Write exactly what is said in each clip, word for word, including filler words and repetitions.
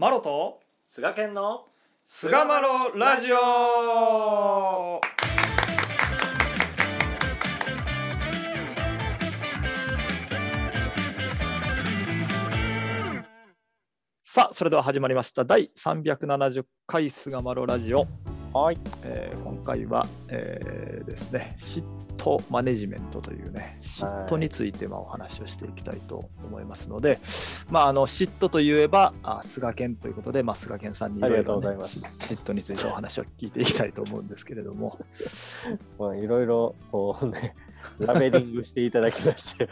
マロと菅健の菅マロラジオ。さあ、それでは始まりました第さんびゃくななじゅっかい菅マロラジオ。はい、えー、今回は、えー、ですね嫉妬マネジメントというね嫉妬についてまあお話をしていきたいと思いますので、まああの嫉妬といえば菅健ということで、まあ、菅健さんにいろいろ、ね、嫉妬についてお話を聞いていきたいと思うんですけれどもまあいろいろこうねラベリングしていただきまして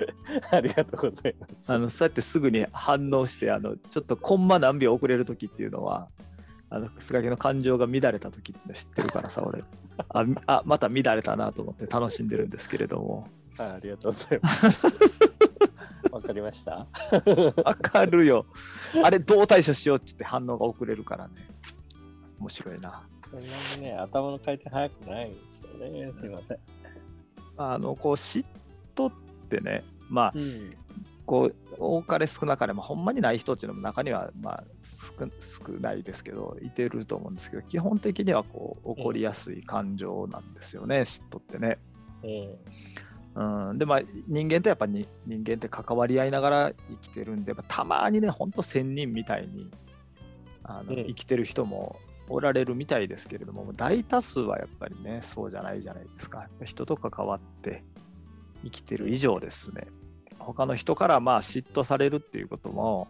ありがとうございます。あのそうやってすぐに反応してあのちょっとコンマ何秒遅れる時っていうのはあの菅家の感情が乱れた時って知ってるからさ俺ああまた乱れたなと思って楽しんでるんですけれども あ, ありがとうございますわかりましたわかるよあれどう対処しようっつって反応が遅れるからね面白いな。そんなにね頭の回転早くないですよね。すいません。あのこう嫉妬ってねまあ、うんこう多かれ少なかれ、まあ、ほんまにない人っていうのも中には、まあ、少, 少ないですけどいてると思うんですけど基本的にはこう起こりやすい感情なんですよね、うん、嫉妬ってね、うんうん、でまあ人間とやっぱり人間って関わり合いながら生きてるんで、まあ、たまにねほんと仙人みたいにあの、うん、生きてる人もおられるみたいですけれども大多数はやっぱりねそうじゃないじゃないですか。人と関わって生きてる以上ですね他の人からまあ嫉妬されるっていうことも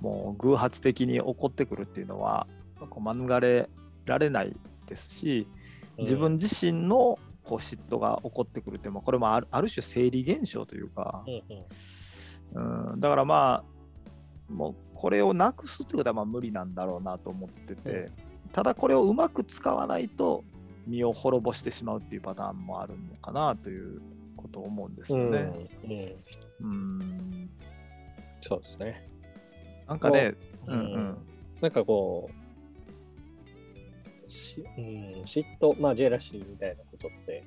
もう偶発的に起こってくるっていうのはこう免れられないですし自分自身のこう嫉妬が起こってくるっていうのはこれもあ る, ある種生理現象というか、うんうん、だからまあもうこれをなくすっていうことはまあ無理なんだろうなと思っててただこれをうまく使わないと身を滅ぼしてしまうっていうパターンもあるのかなということ思うんですよね、うんうん、うんそうですねなんかねう、うんうん、なんかこうし、うん、嫉妬まあジェラシーみたいなことって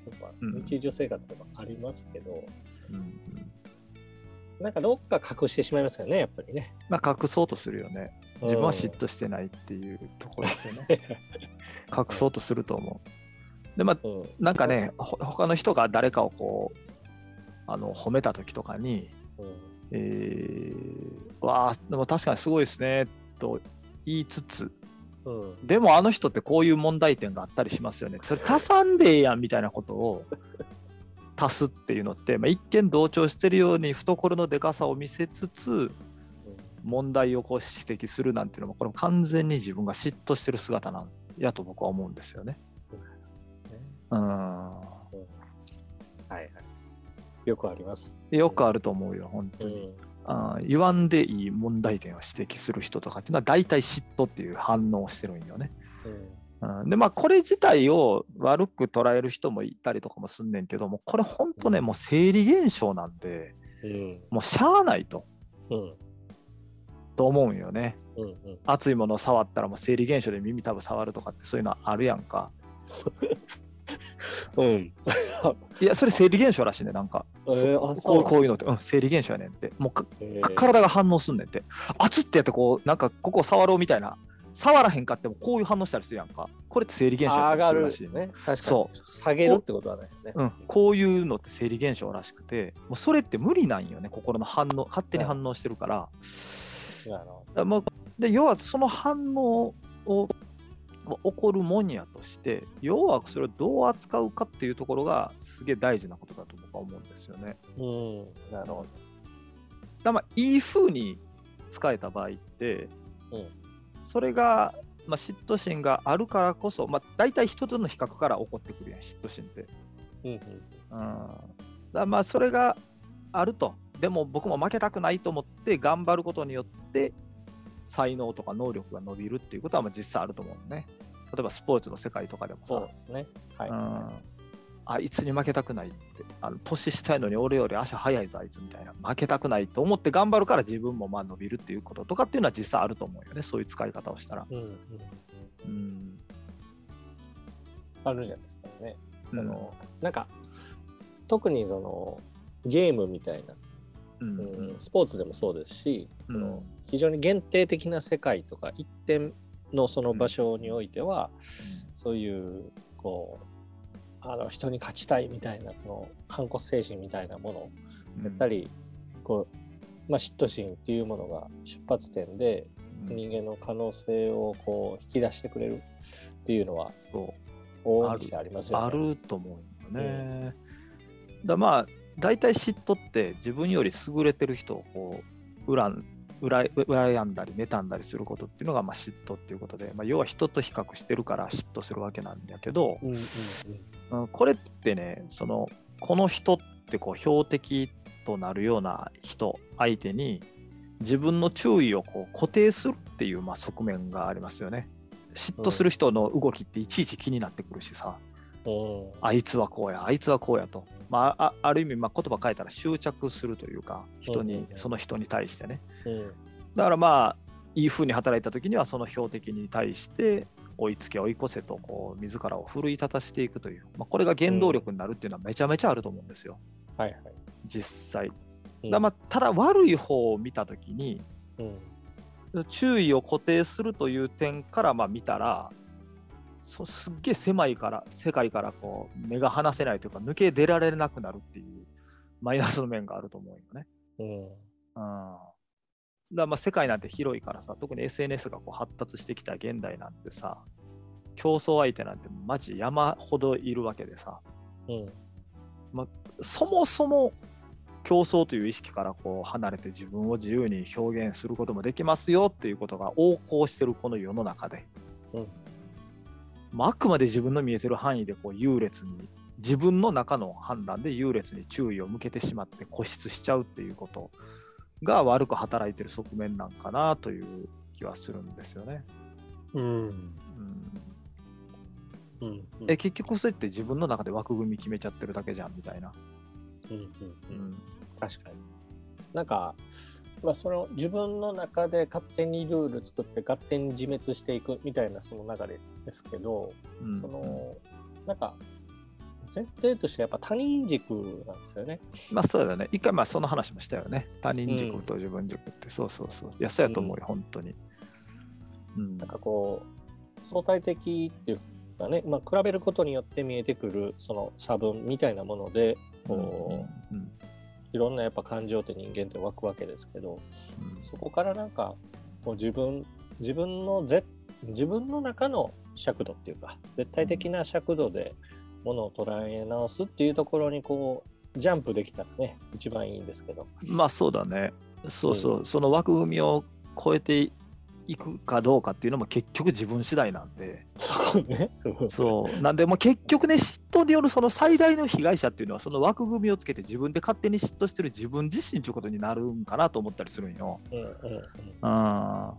日常生活とかありますけど、うんうん、なんかどっか隠してしまいますからねやっぱりね、まあ、隠そうとするよね自分は嫉妬してないっていうところでね、うん、隠そうとすると思うでまあうん、なんかね、うん、他の人が誰かをこうあの褒めた時とかに、うんえー、わあでも確かにすごいですねと言いつつ、うん、でもあの人ってこういう問題点があったりしますよねそれ足さんでええやんみたいなことを足すっていうのって、まあ、一見同調してるように懐のでかさを見せつつ問題をこう指摘するなんていうのもこれも完全に自分が嫉妬してる姿なんやと僕は思うんですよね。うんはいはい、よくありますよくあると思うよ本当に、うん、あ言わんでいい問題点を指摘する人とかっていうのは大体嫉妬っていう反応をしてるんよね、うんうん、でまあこれ自体を悪く捉える人もいたりとかもすんねんけどもこれ本当ね、うん、もう生理現象なんで、うん、もうしゃあないと、うん、と思うんよね、うんうん、熱いものを触ったらもう生理現象で耳たぶ触るとかってそういうのあるやんかうん、いやそれ生理現象らしいねなんか、えー、こ, うこ, うこういうのって、うん、生理現象やねんってもう、えー、体が反応すんねんって熱ってやってこうなんかここ触ろうみたいな触らへんかってもこういう反応したりするやんかこれって生理現象やったりするらしいね。確かにそう下げるってことはないよねこ う,、うん、こういうのって生理現象らしくてもうそれって無理なんよね心の反応勝手に反応してるから、はい、なるほど。まあ、で要はその反応を起こるもんやとして要はそれをどう扱うかっていうところがすげえ大事なことだと僕は思うんですよね。うん、なるほど。だまあいい風に使えた場合って、うん、それが、まあ、嫉妬心があるからこそ、まあ、大体人との比較から起こってくるやん嫉妬心って、うんうん、だまあそれがあるとでも僕も負けたくないと思って頑張ることによって才能とか能力が伸びるっていうことはまあ実際あると思うね。例えばスポーツの世界とかでもさ、そうですね。はい。うん、あいつに負けたくないって、あの年下いのに俺より足速いぞあいつみたいな負けたくないと思って頑張るから自分もまあ伸びるっていうこととかっていうのは実際あると思うよね。そういう使い方をしたら、うんうんうん、あるじゃないですかね。あの、うん、なんか特にそのゲームみたいな、うんうんうん、スポーツでもそうですし。うん非常に限定的な世界とか一点のその場所においては、うん、そういうこうあの人に勝ちたいみたいなこの反骨精神みたいなものをやったり、うん、こうまあ、嫉妬心っていうものが出発点で人間の可能性をこう引き出してくれるっていうのは大いにありますよね。ある、あると思うんだよね。うん、だまあだいたい嫉妬って自分より優れてる人をこう恨羨んだり妬んだりすることっていうのがまあ嫉妬っていうことで、まあ、要は人と比較してるから嫉妬するわけなんだけど、うんうんうんうん、これってねそのこの人ってこう標的となるような人相手に自分の注意をこう固定するっていうまあ側面がありますよね。嫉妬する人の動きっていちいち気になってくるしさ、うん、あいつはこうやあいつはこうやと、まあ、あ, ある意味まあ言葉変えたら執着するというか人に、うん、その人に対してね、うん、だからまあいい風に働いた時にはその標的に対して追いつけ追い越せとこう自らを奮い立たしていくという、まあ、これが原動力になるっていうのはめちゃめちゃあると思うんですよ、うんはいはい、実際だまあただ悪い方を見た時に、うん、注意を固定するという点からまあ見たらそうすっげえ狭いから世界からこう目が離せないというか抜け出られなくなるっていうマイナスの面があると思うよね、うんうん、だからまあ世界なんて広いからさ特に エスエヌエス がこう発達してきた現代なんてさ競争相手なんてマジ山ほどいるわけでさ、うんまあ、そもそも競争という意識からこう離れて自分を自由に表現することもできますよっていうことが横行してるこの世の中で、うんまあ、あくまで自分の見えてる範囲でこう優劣に自分の中の判断で優劣に注意を向けてしまって固執しちゃうっていうことが悪く働いてる側面なんかなという気はするんですよね。うん、うんうんうん、え結局それって自分の中で枠組み決めちゃってるだけじゃんみたいな、うんうんうん、確かになんか、まあ、その自分の中で勝手にルール作って勝手に自滅していくみたいなその流れですけど、うん、そのなんか前提としてやっぱ他人軸なんですよね。まあそうだね一回まあその話もしたよね他人軸と自分軸って、うん、そうそうそういやそうやと思うよ、うん、本当に、うん、なんかこう相対的っていうかね、まあ、比べることによって見えてくるその差分みたいなものでこう、うんうん、いろんなやっぱ感情って人間って湧くわけですけど、うん、そこからなんかこう自分自分のぜ自分の中の尺度っていうか絶対的な尺度でものを捉え直すっていうところにこうジャンプできたらね一番いいんですけどまあそうだねそうそう、うん、その枠組みを超えていくかどうかっていうのも結局自分次第なんでそうねそうなんでもう結局ね嫉妬によるその最大の被害者っていうのはその枠組みをつけて自分で勝手に嫉妬してる自分自身ということになるんかなと思ったりするんよ、うんうんうん、あ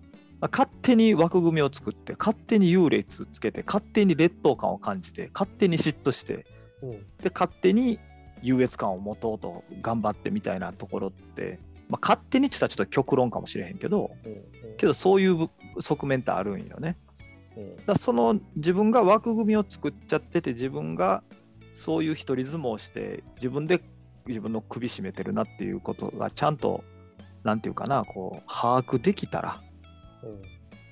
勝手に枠組みを作って勝手に優劣つけて勝手に劣等感を感じて勝手に嫉妬して、うん、で勝手に優越感を持とうと頑張ってみたいなところってまあ、勝手にって言ったらちょっと極論かもしれへんけど、うんうん、けどそういう側面ってあるんよね、うん、だその自分が枠組みを作っちゃってて自分がそういう一人相撲をして自分で自分の首絞めてるなっていうことがちゃんとなんていうかなこう把握できたら、うん、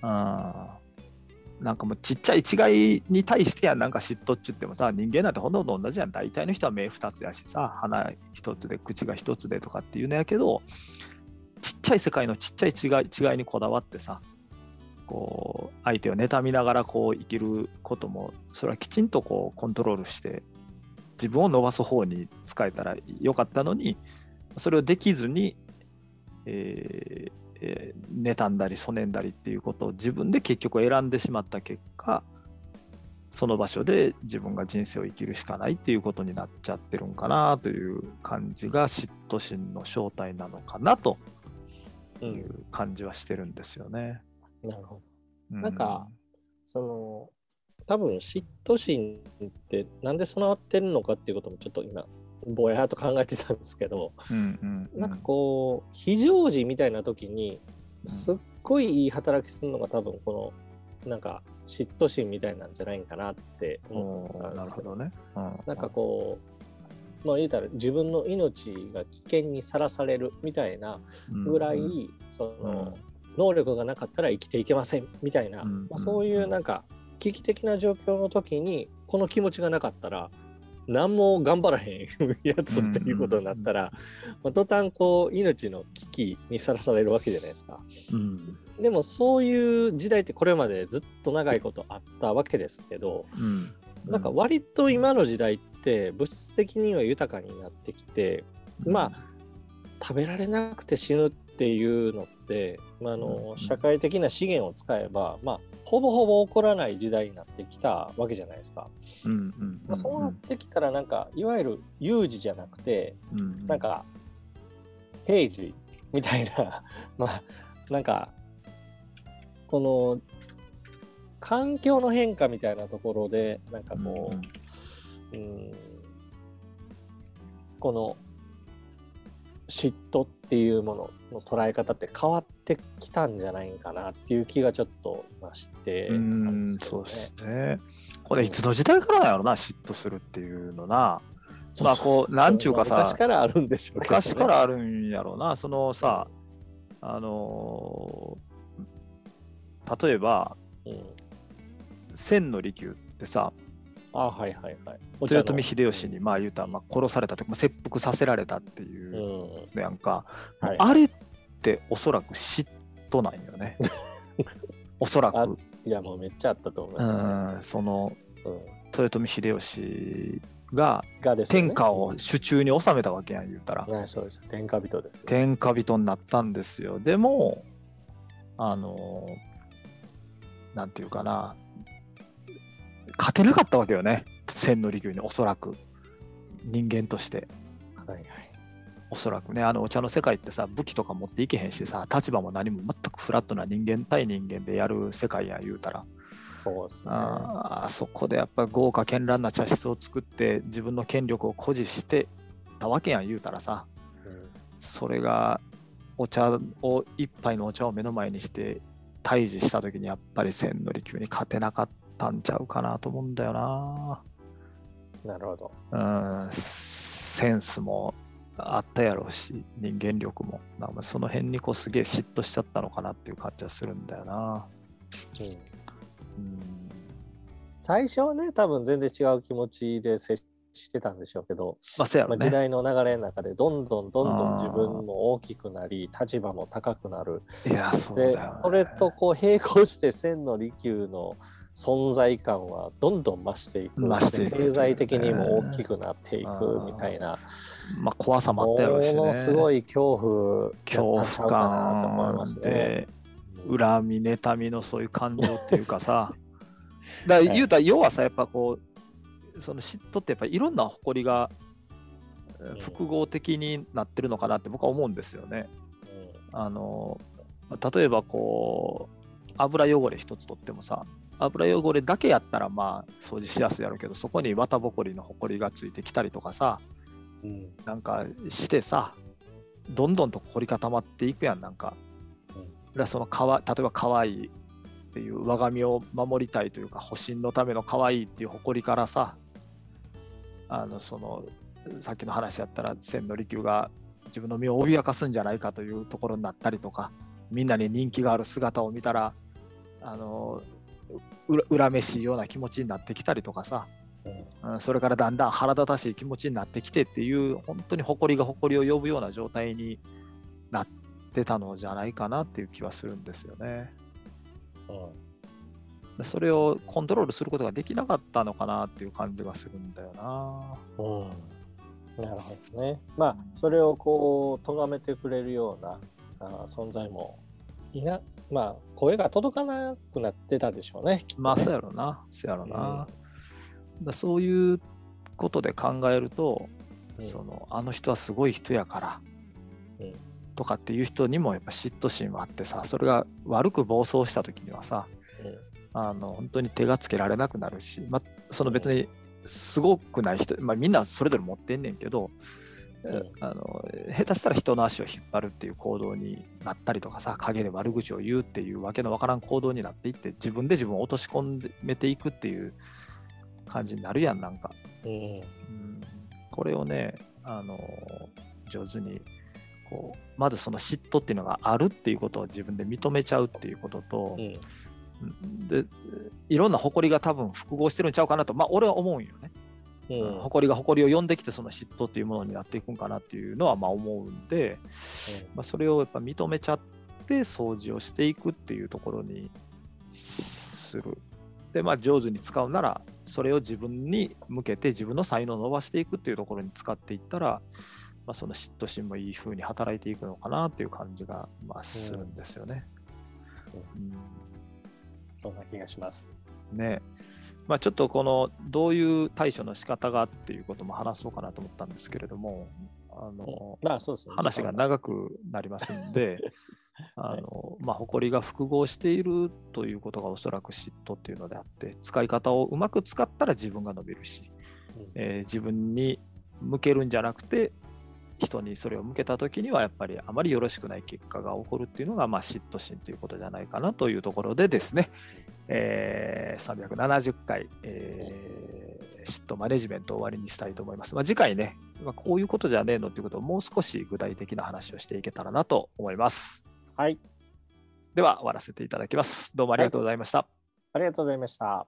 あなんかもうちっちゃい違いに対してやなんか嫉妬っちゅってもさ人間なんてほとんど同じやん大体の人は目二つやしさ鼻一つで口が一つでとかっていうのやけどちっちゃい世界のちっちゃい違い違いにこだわってさこう相手を妬みながらこう生きることもそれはきちんとこうコントロールして自分を伸ばす方に使えたらよかったのにそれをできずにえーえー、妬んだりそねんだりっていうことを自分で結局選んでしまった結果その場所で自分が人生を生きるしかないっていうことになっちゃってるんかなという感じが嫉妬心の正体なのかなという感じはしてるんですよね、うん、なるほど、うん、なんかその多分嫉妬心ってなんで備わってるのかっていうこともちょっと今ぼやーっと考えてたんですけど、うんうんうん、なんかこう非常時みたいな時にすっごいいい働きするのが多分このなんか嫉妬心みたいなんじゃないかなって思ったんですけど、なるほどね、うん、なんかこう、まあ、言うたら自分の命が危険にさらされるみたいなぐらい、うんうん、その能力がなかったら生きていけませんみたいな、うんうんうん、まあ、そういうなんか危機的な状況の時にこの気持ちがなかったら何も頑張らへんやつっていうことになったら、まあ、途端こう命の危機にさらされるわけじゃないですか、うん、でもそういう時代ってこれまでずっと長いことあったわけですけど、うんうん、なんか割と今の時代って物質的には豊かになってきて、まあ食べられなくて死ぬっていうのって、まあ、あの社会的な資源を使えば、まあ、ほぼほぼ起こらない時代になってきたわけじゃないですか、うんうんうんうん、まあ、そうなってきたらなんかいわゆる有事じゃなくて、うんうん、なんか平時みたいなまあなんかこの環境の変化みたいなところでなんかこう、うんうん、うん、この嫉妬っていうものの捉え方って変わってきたんじゃないかなっていう気がちょっとまして、うん、そうですね。これいつの時代からだろうな、嫉妬するっていうのな、まあこうなんちゅうかさ、昔からあるんでしょうけどね。昔からあるんやろうな、そのさ、あのー、例えば、うん、千の利休ってさ。あ、はいはいはい、豊臣秀吉にまあ言うたらまあ殺されたとか、まあ、切腹させられたっていうのやんか、うん、はい、あれっておそらく嫉妬なんよねおそらく、いやもうめっちゃあったと思いますね、うん、その、うん、豊臣秀吉が天下を手中に収めたわけやん言うたら、ね、そうです、天下人ですよ、天下人になったんですよ。でもあのなんていうかな、勝てなかったわけよね、千利休におそらく人間として、はいはい、おそらくね、あのお茶の世界ってさ、武器とか持っていけへんしさ、立場も何も全くフラットな人間対人間でやる世界や言うたら、そうですね、あそこでやっぱ豪華絢爛な茶室を作って自分の権力を誇示してたわけやん言うたらさ、うん、それがお茶を一杯のお茶を目の前にして対峙した時にやっぱり千利休に勝てなかったたんちゃうかなと思うんだよな。なるほど。うん、センスもあったやろうし、人間力も、なんかその辺にこうすげえ嫉妬しちゃったのかなっていう感じはするんだよな。うんうん、最初はね、多分全然違う気持ちで接してたんでしょうけど、まあそうやろね、まあ、時代の流れの中でどんどんどんどん自分も大きくなり立場も高くなる。いやそうだよね。でそれとこう並行して千利休の存在感はどんどん増していく、増していく、経済的にも大きくなっていくみたいな、まあ、怖さもあったやろうしね、ものすごい恐怖恐怖感と思いますね。恨み妬みのそういう感情っていうかさだから言うたら要はさ、やっぱこうその嫉妬ってやっぱいろんな誇りが複合的になってるのかなって僕は思うんですよね。あの例えばこう油汚れ一つとってもさ、油汚れだけやったらまあ掃除しやすいやろうけど、そこに綿ぼこりのほこりがついてきたりとかさ、うん、なんかしてさ、どんどんと凝り固まっていくやん、なんか、うん、だからそのかわ例えば可愛いっていう我が身を守りたいというか保身のための可愛いっていうほこりからさ、あのそのさっきの話やったら千利休が自分の身を脅かすんじゃないかというところになったりとか、みんなに人気がある姿を見たらあの恨めしいような気持ちになってきたりとかさ、うん、それからだんだん腹立たしい気持ちになってきてっていう、本当に誇りが誇りを呼ぶような状態になってたのじゃないかなっていう気はするんですよね、うん、それをコントロールすることができなかったのかなっていう感じがするんだよな、うん、なるほどね。まあそれをこう咎めてくれるようなあ存在もいな、まあ声が届かなくなってたでしょうね。まあそうやろな、そうやろな、うん、だそういうことで考えると、うん、そのあの人はすごい人やから、うん、とかっていう人にもやっぱ嫉妬心はあってさ、それが悪く暴走した時にはさ、うん、あの本当に手がつけられなくなるし、まあその別にすごくない人、まあみんなそれぞれ持ってんねんけど。うん、あの下手したら人の足を引っ張るっていう行動になったりとかさ、陰で悪口を言うっていうわけのわからん行動になっていって、自分で自分を落とし込めていくっていう感じになるやん、なんか、うんうん、これをねあの上手にこうまずその嫉妬っていうのがあるっていうことを自分で認めちゃうっていうことと、うん、でいろんな誇りが多分複合してるんちゃうかなと、まあ、俺は思うんよね、うんうん、誇りが誇りを呼んできてその嫉妬っていうものになっていくんかなっていうのはまあ思うんで、うんまあ、それをやっぱ認めちゃって掃除をしていくっていうところにする。でまあ上手に使うならそれを自分に向けて自分の才能を伸ばしていくっていうところに使っていったら、まあ、その嫉妬心もいい風に働いていくのかなっていう感じがまあするんですよね、うんうん、そんな気がしますね。まあ、ちょっとこのどういう対処の仕方がっていうことも話そうかなと思ったんですけれども、あの、まあそうですね、話が長くなりますんであのまあ、誇りが複合しているということがおそらく嫉妬っていうのであって、使い方をうまく使ったら自分が伸びるし、えー、自分に向けるんじゃなくて人にそれを向けた時にはやっぱりあまりよろしくない結果が起こるっていうのがまあ嫉妬心ということじゃないかなというところでですね、えー、さんびゃくななじゅっかい、えー、嫉妬マネジメントを終わりにしたいと思います、まあ、次回ね、まあ、こういうことじゃねえのっていうことをもう少し具体的な話をしていけたらなと思います。はい、では終わらせていただきます。どうもありがとうございました。はい、ありがとうございました。